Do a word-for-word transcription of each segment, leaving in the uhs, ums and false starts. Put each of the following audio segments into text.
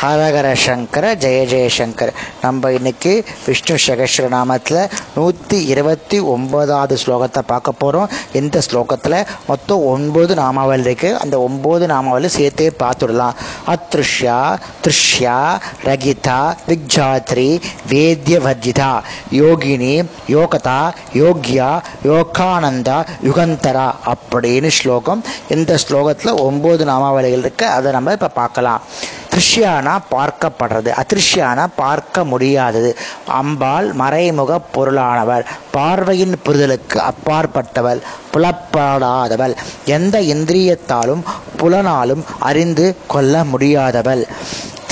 ஹரஹர சங்கர ஜெய ஜெயசங்கர். நம்ம இன்னைக்கு விஷ்ணு சகஸ்ரநாமத்தில் நூற்றி இருபத்தி ஒன்பதாவது ஸ்லோகத்தை பார்க்க போகிறோம். இந்த ஸ்லோகத்தில் மொத்தம் ஒன்பது நாமாவல் இருக்குது. அந்த ஒன்பது நாமாவல் சேர்த்தே பார்த்துடலாம். அத்ருஷ்யா த்ரிஷ்யா ரகிதா விஜாத்ரி வேத்ய வர்ஜிதா யோகினி யோகதா யோகியா யோகானந்தா யுகந்தரா அப்படின்னு ஸ்லோகம். இந்த ஸ்லோகத்தில் ஒன்பது நாமாவலிகள் இருக்குது. அதை நம்ம இப்போ பார்க்கலாம். திருஷ்யானா பார்க்கப்படுறது, அத்ருஷ்யானா பார்க்க முடியாதது. அம்பாள் மறைமுக பொருளானவர், பார்வையின் புரிதலுக்கு அப்பாற்பட்டவள், புலப்படாதவள், எந்த இந்திரியத்தாலும் புலனாலும் அறிந்து கொள்ள முடியாதவள்.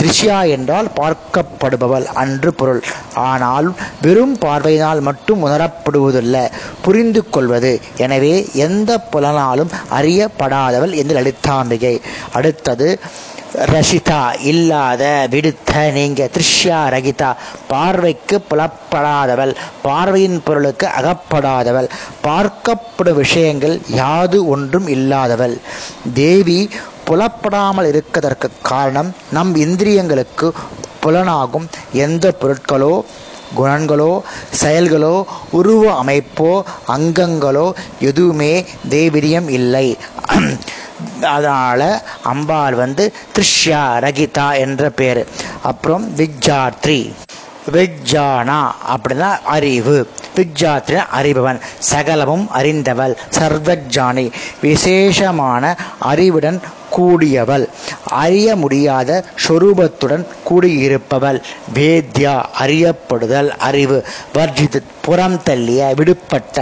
திருஷ்யா என்றால் பார்க்கப்படுபவள் அன்று பொருள். ஆனால் வெறும் பார்வையினால் மட்டும் உணரப்படுவதில்லை, புரிந்து கொள்வது. எனவே எந்த புலனாலும் அறியப்படாதவள் என்று லலிதாம்பிகை. அடுத்தது ரஷிதா, இல்லாத விடுத்த நீங்க. த்ரிஷ்யா ரகிதா, பார்வைக்கு புலப்படாதவள், பார்வையின் பொருளுக்கு அகப்படாதவள், பார்க்கப்படும் விஷயங்கள் யாது ஒன்றும் இல்லாதவள். தேவி புலப்படாமல் இருக்கதற்கு காரணம் நம் இந்திரியங்களுக்கு புலனாகும் எந்த பொருட்களோ குணங்களோ செயல்களோ உருவ அமைப்போ அங்கங்களோ எதுவுமே தேவிரியம் இல்லை. அதனால் அம்பாள் வந்து த்ரிஷ்யா ரகிதா என்ற பேர். அப்புறம் விஜார்த்ரி, விஜானா அப்படின்னா அறிவு, விஜாத்ரி அறிபவன், சகலமும் அறிந்தவள், சர்வஜானி விசேஷமான அறிவுடன் கூடியவள், அறிய முடியாத சொரூபத்துடன் கூடியிருப்பவள். வேத்யா அறியப்படுதல் அறிவு, வர்ஜித் புறம் தள்ளிய விடுபட்ட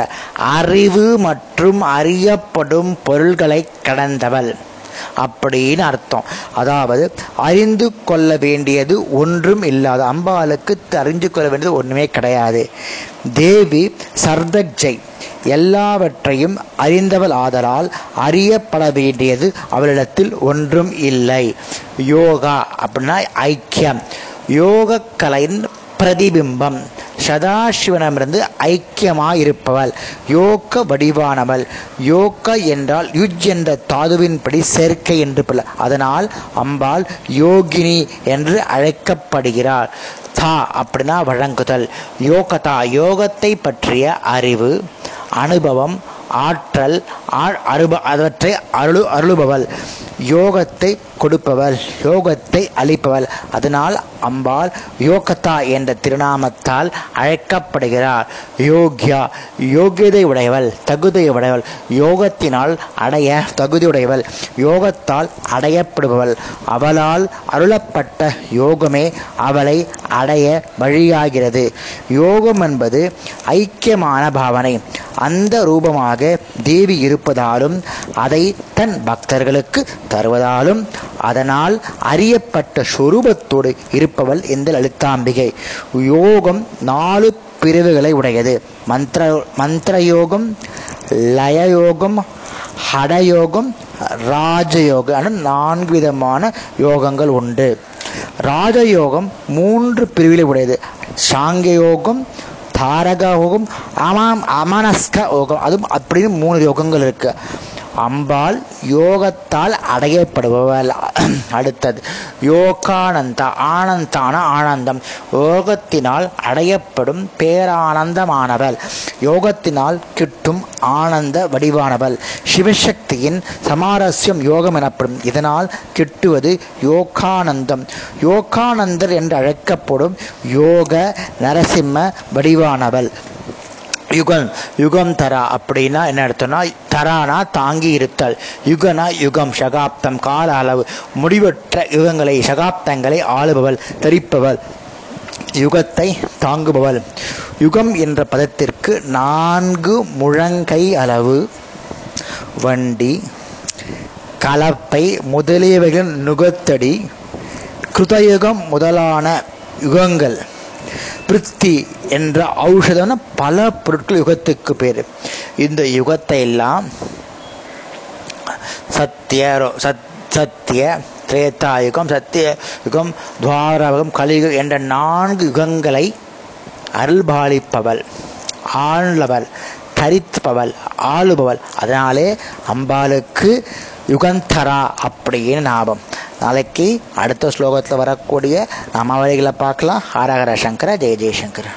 அறிவு மற்றும் அறியப்படும் பொருள்களை கடந்தவள் அப்படின்னு அர்த்தம். அதாவது அறிந்து கொள்ள வேண்டியது ஒன்றும் இல்லாத அம்பாளுக்கு அறிந்து கொள்ள வேண்டியது ஒன்றுமே கிடையாது. தேவி சர்வஜை, எல்லாவற்றையும் அறிந்தவள் ஆதலால் அறியப்பட வேண்டியது அவளிடத்தில் ஒன்றும் இல்லை. யோகா அப்படின்னா ஐக்கியம், யோக கலையின் பிரதிபிம்பம், சதாசிவனமிருந்து ஐக்கியமாயிருப்பவள், யோக வடிவானவள். யோக என்றால் யுஜ் என்ற தாதுவின்படி சேர்க்கை என்று பொருள். அதனால் அம்பாள் யோகினி என்று அழைக்கப்படுகிறாள். தா அப்படின்னா வழங்குதல், யோகதா யோகத்தை பற்றிய அறிவு, அனுபவம், ஆற்றல், அவற்றை அருளு அருளுபவள், யோகத்தை கொடுப்பவள், யோகத்தை அளிப்பவள். அதனால் அம்பாள் யோகதா என்ற திருநாமத்தால் அழைக்கப்படுகிறார். யோகியா யோகியதை உடையவள், தகுதியை உடையவள், யோகத்தினால் அடைய தகுதியுடையவள், யோகத்தால் அடையப்படுபவள். அவளால் அருளப்பட்ட யோகமே அவளை அடைய வழியாகிறது. யோகம் என்பது ஐக்கியமான பாவனை. அந்த ரூபமாக தேவி இருப்பதாலும் அதை தன் பக்தர்களுக்கு தருவதாலும் அதனால் அறியப்பட்ட சொரூபத்தோடு இருப்பவள் இந்த லலிதாம்பிகை. யோகம் நாலு பிரிவுகளை உடையது. மந்திர மந்திரயோகம், லயயோகம், ஹடயோகம், ராஜயோகம் என நான்கு விதமான யோகங்கள் உண்டு. ராஜயோகம் மூன்று பிரிவுகளை உடையது. சாங்கயோகம், தாரக யோகம், அமாம் அமனஸ்க யோகம், அதுவும் அப்படின்னு மூணு யோகங்கள் இருக்கு. அம்பாள் யோகத்தால் அடையப்படுபவள். அடுத்தது யோகானந்தா, ஆனந்தான ஆனந்தம், யோகத்தினால் அடையப்படும் பேரானந்தமானவள், யோகத்தினால் கிட்டும் ஆனந்த வடிவானவள். சிவசக்தியின் சமாரஸ்யம் யோகம் எனப்படும். இதனால் கிட்டுவது யோகானந்தம். யோகானந்தர் என்று அழைக்கப்படும் யோக நரசிம்ம வடிவானவள். யுகன் யுகம் தரா அப்படின்னா என்ன அர்த்தம்னா, தரானா தாங்கி இருத்தல், யுகனா யுகம் சகாப்தம் கால அளவு, முடிவற்ற யுகங்களை சகாப்தங்களை ஆளுபவள், தெரிப்பவள், யுகத்தை தாங்குபவள். யுகம் என்ற பதத்திற்கு நான்கு முழங்கை அளவு வண்டி கலப்பை முதலியவைகளின் நுகத்தடி கிருதயுகம் முதலான யுகங்கள், பிருத்தி என்ற ஔஷதம்னா பல பொருட்கள் யுகத்துக்கு பேர். இந்த யுகத்தை எல்லாம் சத்தியரோ சத் சத்திய திரேதாயுகம், சத்திய யுகம், துவாபரயுகம், கலியுகம் என்ற நான்கு யுகங்களை அருள்பாலிப்பவள், ஆள்பவள், தரிப்பவள், ஆளுபவள். அதனாலே அம்பாளுக்கு யுகந்தரா அப்படின்னு ஞாபகம். நாளைக்கு அடுத்த ஸ்லோகத்தில் வரக்கூடிய அமாவளிகளை பார்க்கலாம். ஹரஹர சங்கர, ஜெய ஜெயசங்கர.